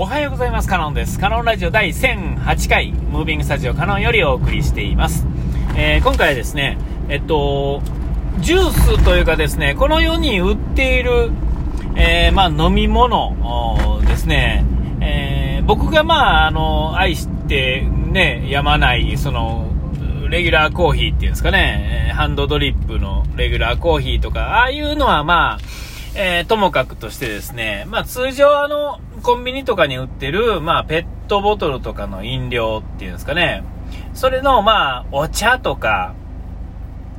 おはようございます。カノンです。カノンラジオ第1008回ムービングスタジオカノンよりお送りしています。今回はですねジュースというかですね、この世に売っている、飲み物ですね、僕が愛してねやまないそのレギュラーコーヒーっていうんですかね、ハンドドリップのレギュラーコーヒーとかああいうのはともかくとしてですね、通常コンビニとかに売ってる、ペットボトルとかの飲料っていうんですかね、それのお茶とか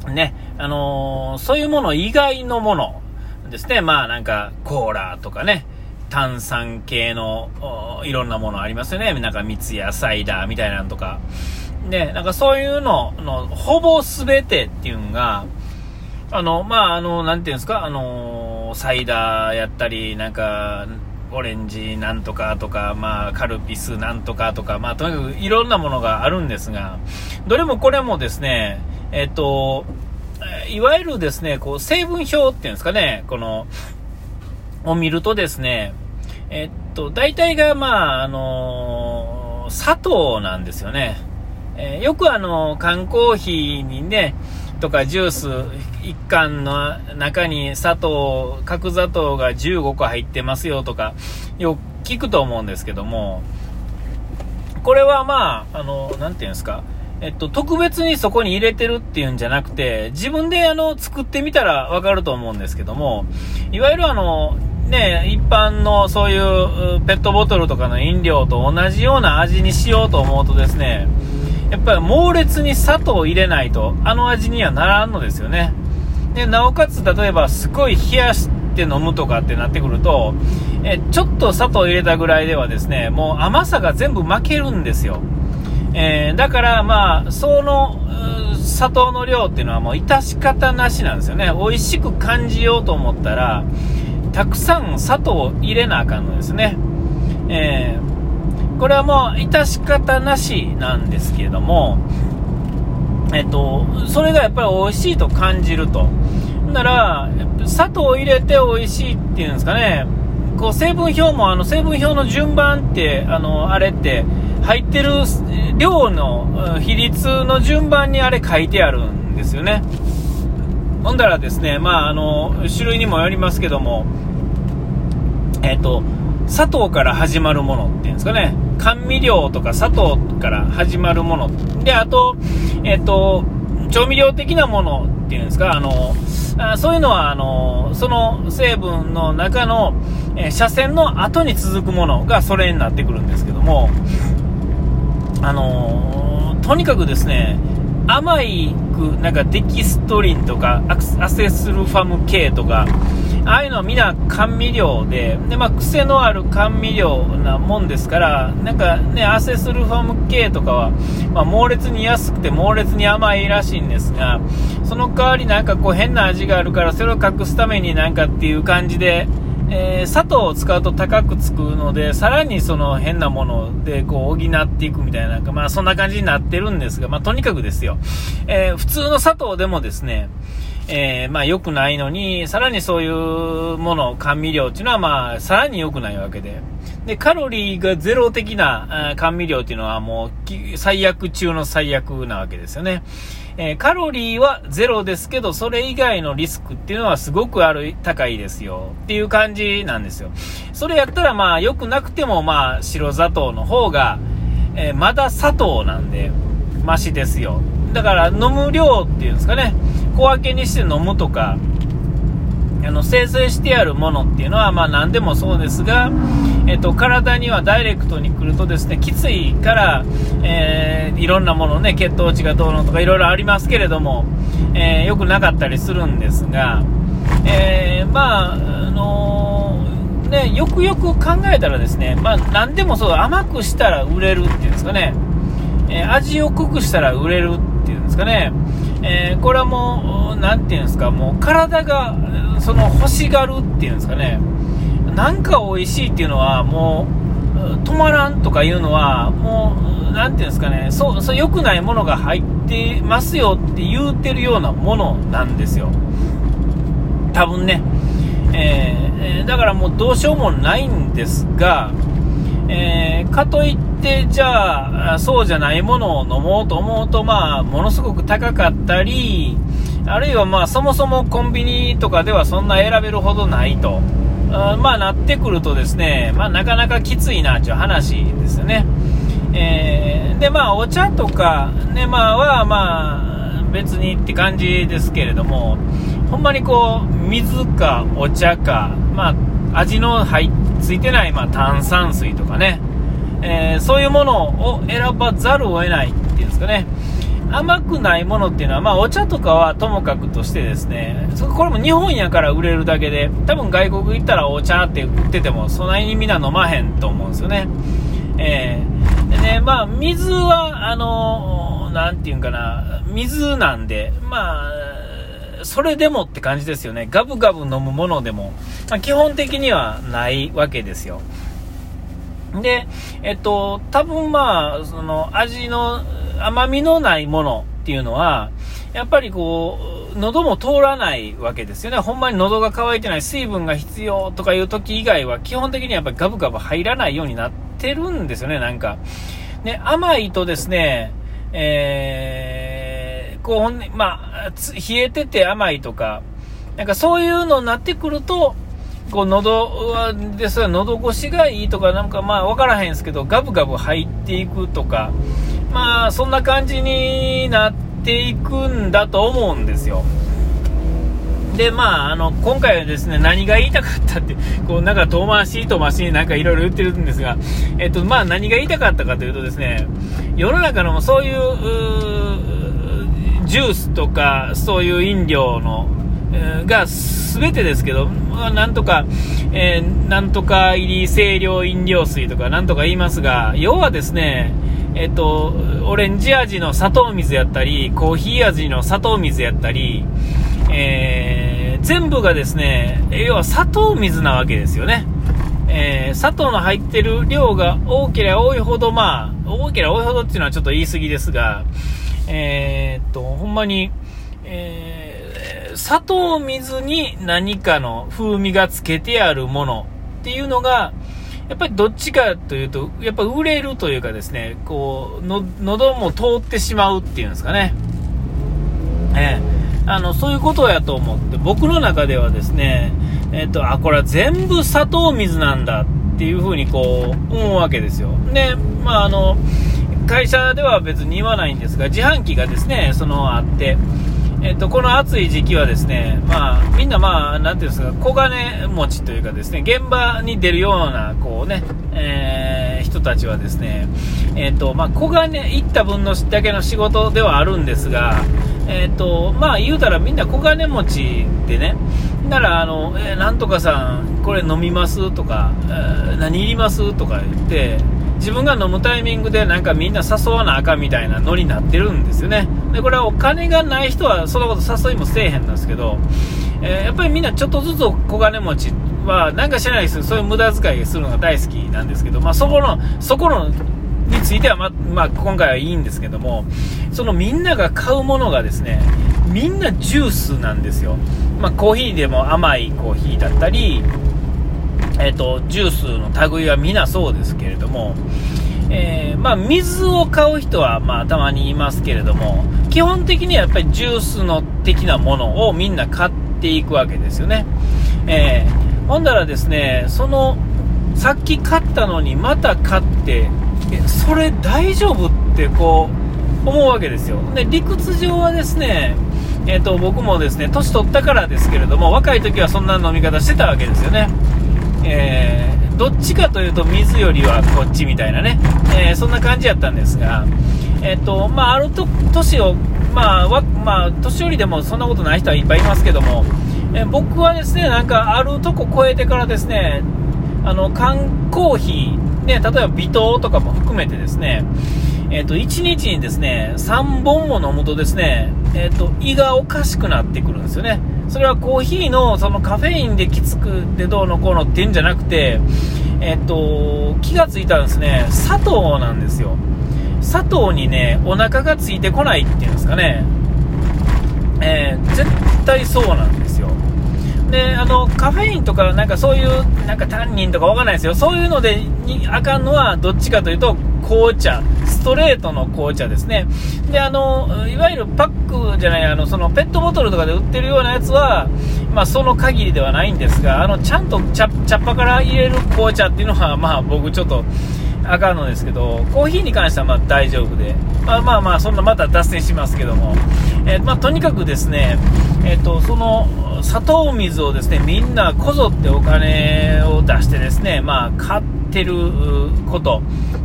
ね、そういうもの以外のものですね。コーラとかね、炭酸系のいろんなものありますよね。三ツ矢サイダーみたいなのとかね、そういうののほぼ全てっていうのがなんていうんですか、サイダーやったりオレンジなんとかとか、カルピスなんとかとか、とにかくいろんなものがあるんですが、どれもこれもですね、いわゆるですね成分表っていうんですかね、を見るとですね、大体が砂糖なんですよね。よく缶コーヒーにねとかジュース1缶の中に砂糖、角砂糖が15個入ってますよとかよく聞くと思うんですけども、これはなんていうんですか、特別にそこに入れてるっていうんじゃなくて、自分で作ってみたらわかると思うんですけども、いわゆる一般のそういうペットボトルとかの飲料と同じような味にしようと思うとですね、やっぱり猛烈に砂糖を入れないとあの味にはならんのですよね。でなおかつ例えばすごい冷やして飲むとかってなってくると、ちょっと砂糖を入れたぐらいではですね、もう甘さが全部負けるんですよ。だからその砂糖の量っていうのはもう致し方なしなんですよね。美味しく感じようと思ったらたくさん砂糖を入れなあかんのですね。これはもう致し方なしなんですけれども、それがやっぱり美味しいと感じると、なら砂糖を入れて美味しいっていうんですかね、成分表も成分表の順番ってあれって入ってる量の比率の順番にあれ書いてあるんですよね。ほんだらですね、種類にもよりますけども、砂糖から始まるものっていうんですかね、甘味料とか砂糖から始まるもので、あと、調味料的なものっていうんですか、そういうのはその成分の中の斜線の後に続くものがそれになってくるんですけども、とにかくですね、甘いデキストリンとかアセスルファム系とかああいうのはみんな甘味料で癖のある甘味料なもんですからアセスルファム系とかは、猛烈に安くて猛烈に甘いらしいんですが、その代わり変な味があるからそれを隠すためにっていう感じで、砂糖を使うと高くつくので、さらにその変なもので補っていくみたいな、そんな感じになってるんですが、とにかくですよ、普通の砂糖でもですね、良くないのに、さらにそういうもの、甘味料っていうのはさらに良くないわけで。で、カロリーがゼロ的な甘味料っていうのはもう最悪中の最悪なわけですよね。カロリーはゼロですけど、それ以外のリスクっていうのはすごく高いですよっていう感じなんですよ。それやったら良くなくても白砂糖の方が、まだ砂糖なんでマシですよ。だから飲む量っていうんですかね、小分けにして飲むとか、生成してあるものっていうのは何でもそうですが、体にはダイレクトに来るとですね、きついから、いろんなものね、血糖値がどうのとかいろいろありますけれども、良くなかったりするんですが、よくよく考えたらですね、何でもそう、甘くしたら売れるっていうんですかね、味を濃くしたら売れるっていうんですかね、これはもうなんていうんですか、もう体がその欲しがるっていうんですかね、美味しいっていうのはもう止まらんとかいうのはもうなんていうんですかね、そう良くないものが入ってますよって言うてるようなものなんですよ、多分ね。だからもうどうしようもないんですが、かといってじゃあそうじゃないものを飲もうと思うと、ものすごく高かったり、あるいはそもそもコンビニとかではそんな選べるほどないとなってくるとですね、なかなかきついなという話ですよね。でお茶とか、ね、は別にって感じですけれども、ほんまにこう水かお茶か、味のついてない、炭酸水とかね、そういうものを選ばざるを得ないっていうんですかね。甘くないものっていうのは、お茶とかはともかくとしてですね、これも日本やから売れるだけで、多分外国行ったらお茶って売っててもそんなにみんな飲まへんと思うんですよね。でね、水はなんていうんかな、水なんでそれでもって感じですよね。ガブガブ飲むものでも、基本的にはないわけですよ。で、多分その味の甘みのないものっていうのはやっぱりこう喉も通らないわけですよね。ほんまに喉が渇いてない、水分が必要とかいう時以外は基本的にやっぱりガブガブ入らないようになってるんですよね。なんかね、甘いとですね、こう冷えてて甘いとか、なんかそういうのになってくるとこう喉越しがいいとか、なんか分からへんですけど、ガブガブ入っていくとか、そんな感じになっていくんだと思うんですよ。で今回はですね、何が言いたかったってこうなんか遠回しになんかいろいろ言ってるんですが、何が言いたかったかというとですね、世の中のそういうジュースとかそういう飲料のが全てですけど、なんとか入り清涼飲料水とかなんとか言いますが、要はですね、オレンジ味の砂糖水やったり、コーヒー味の砂糖水やったり、全部がですね、要は砂糖水なわけですよね。砂糖の入ってる量が多ければ多いほど、多ければ多いほどっていうのはちょっと言い過ぎですが、ほんまに、砂糖水に何かの風味がつけてあるものっていうのがやっぱりどっちかというとやっぱ売れるというかですね、こう喉も通ってしまうっていうんですかね、そういうことやと思って、僕の中ではですね、これは全部砂糖水なんだっていうふうにこう思うわけですよ。で、会社では別に言わないんですが、自販機がですねあって。この暑い時期はですね、みんななんていうんですか、小金持ちというかですね、現場に出るようなこうね、人たちはですね、小金行った分のだけの仕事ではあるんですが、言うたらみんな小金持ちでね、ならなんとかさんこれ飲みますとか、何いりますとか言って。自分が飲むタイミングでなんかみんな誘わなあかんみたいなノリになってるんですよね。でこれはお金がない人はそんなこと誘いもせえへんなんですけど、やっぱりみんなちょっとずつ小金持ちはなんか知らないですけど、そういう無駄遣いするのが大好きなんですけど、そこのについては今回はいいんですけども、そのみんなが買うものがですね、みんなジュースなんですよ。コーヒーでも甘いコーヒーだったり、ジュースの類はみんなそうですけれども、水を買う人はたまにいますけれども、基本的にはやっぱりジュースの的なものをみんな買っていくわけですよね。ほんだらですね、さっき買ったのにまた買ってそれ大丈夫ってこう思うわけですよ。で理屈上はですね、僕もですね年取ったからですけれども、若い時はそんな飲み方してたわけですよね。どっちかというと水よりはこっちみたいなね、そんな感じやったんですが、あると年を、年寄りでもそんなことない人はいっぱいいますけども、僕はですね、なんかあるとこ超えてからですね、缶コーヒー、ね、例えば微糖とかも含めてですね、1日にですね3本も飲むとですね、胃がおかしくなってくるんですよね。それはコーヒーのそのカフェインできつくてどうのこうのっていうんじゃなくて、気がついたらですね、砂糖なんですよ。砂糖にねお腹がついてこないっていうんですかね、絶対そうなんですよ。でカフェインとかなんかそういうなんかタンニンとかわかんないですよ、そういうのでにあかんのはどっちかというと紅茶、ストレートの紅茶ですね。でいわゆるパックじゃないそのペットボトルとかで売ってるようなやつは、まあ、その限りではないんですが、ちゃんと茶っ葉から入れる紅茶っていうのは、まあ、僕ちょっとあかんのですけど、コーヒーに関してはまあ大丈夫で、まあそんなまた脱線しますけども、とにかくですね、その砂糖水をですね、みんなこぞってお金を出してですね、まあ、買ってること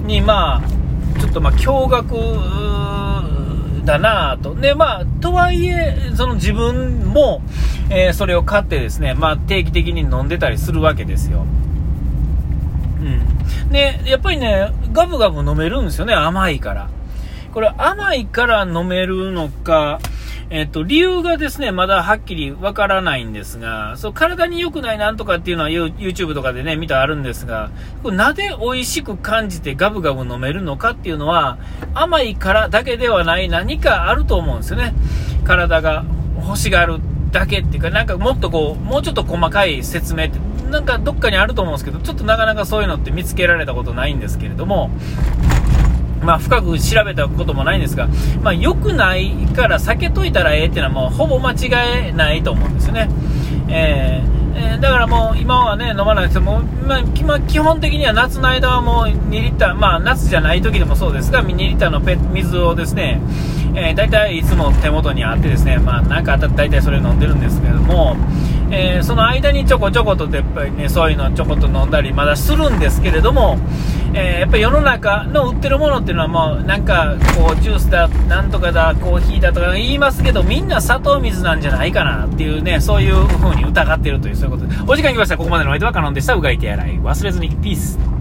に、まあ、ちょっとまあ驚愕だなぁと。で、まあ、とはいえその自分も、それを買ってですね、まあ、定期的に飲んでたりするわけですよ。でやっぱりね、ガブガブ飲めるんですよね、甘いから。これ甘いから飲めるのか、理由がですね、まだはっきりわからないんですが、そう、体に良くないなんとかっていうのは YouTube とかでね、見たあるんですが、これなぜ美味しく感じてガブガブ飲めるのかっていうのは、甘いからだけではない何かあると思うんですよね。体が欲しがるだけっていうか、なんかもっとこう、もうちょっと細かい説明って、なんかどっかにあると思うんですけど、ちょっとなかなかそういうのって見つけられたことないんですけれども、まあ、深く調べたこともないんですが、まあ、良くないから避けといたらええっていうのはもうほぼ間違いないと思うんですよね。だからもう今はね、飲まないですけども、まあ、基本的には夏の間はもう2リッター、まあ、夏じゃない時でもそうですが、2リッターの水をですね、だいたいいつも手元にあってですね、まあ、なんかあったらだいたいそれ飲んでるんですけれども、その間にちょこちょことやっぱりね、そういうのをちょこっと飲んだりまだするんですけれども、やっぱり世の中の売ってるものっていうのはもうなんかこうジュースだなんとかだコーヒーだとか言いますけど、みんな砂糖水なんじゃないかなっていうね、そういう風に疑ってるという、そういうことでお時間きました。ここまでのお相手はカノンでした。うがい手洗い忘れずに。ピース。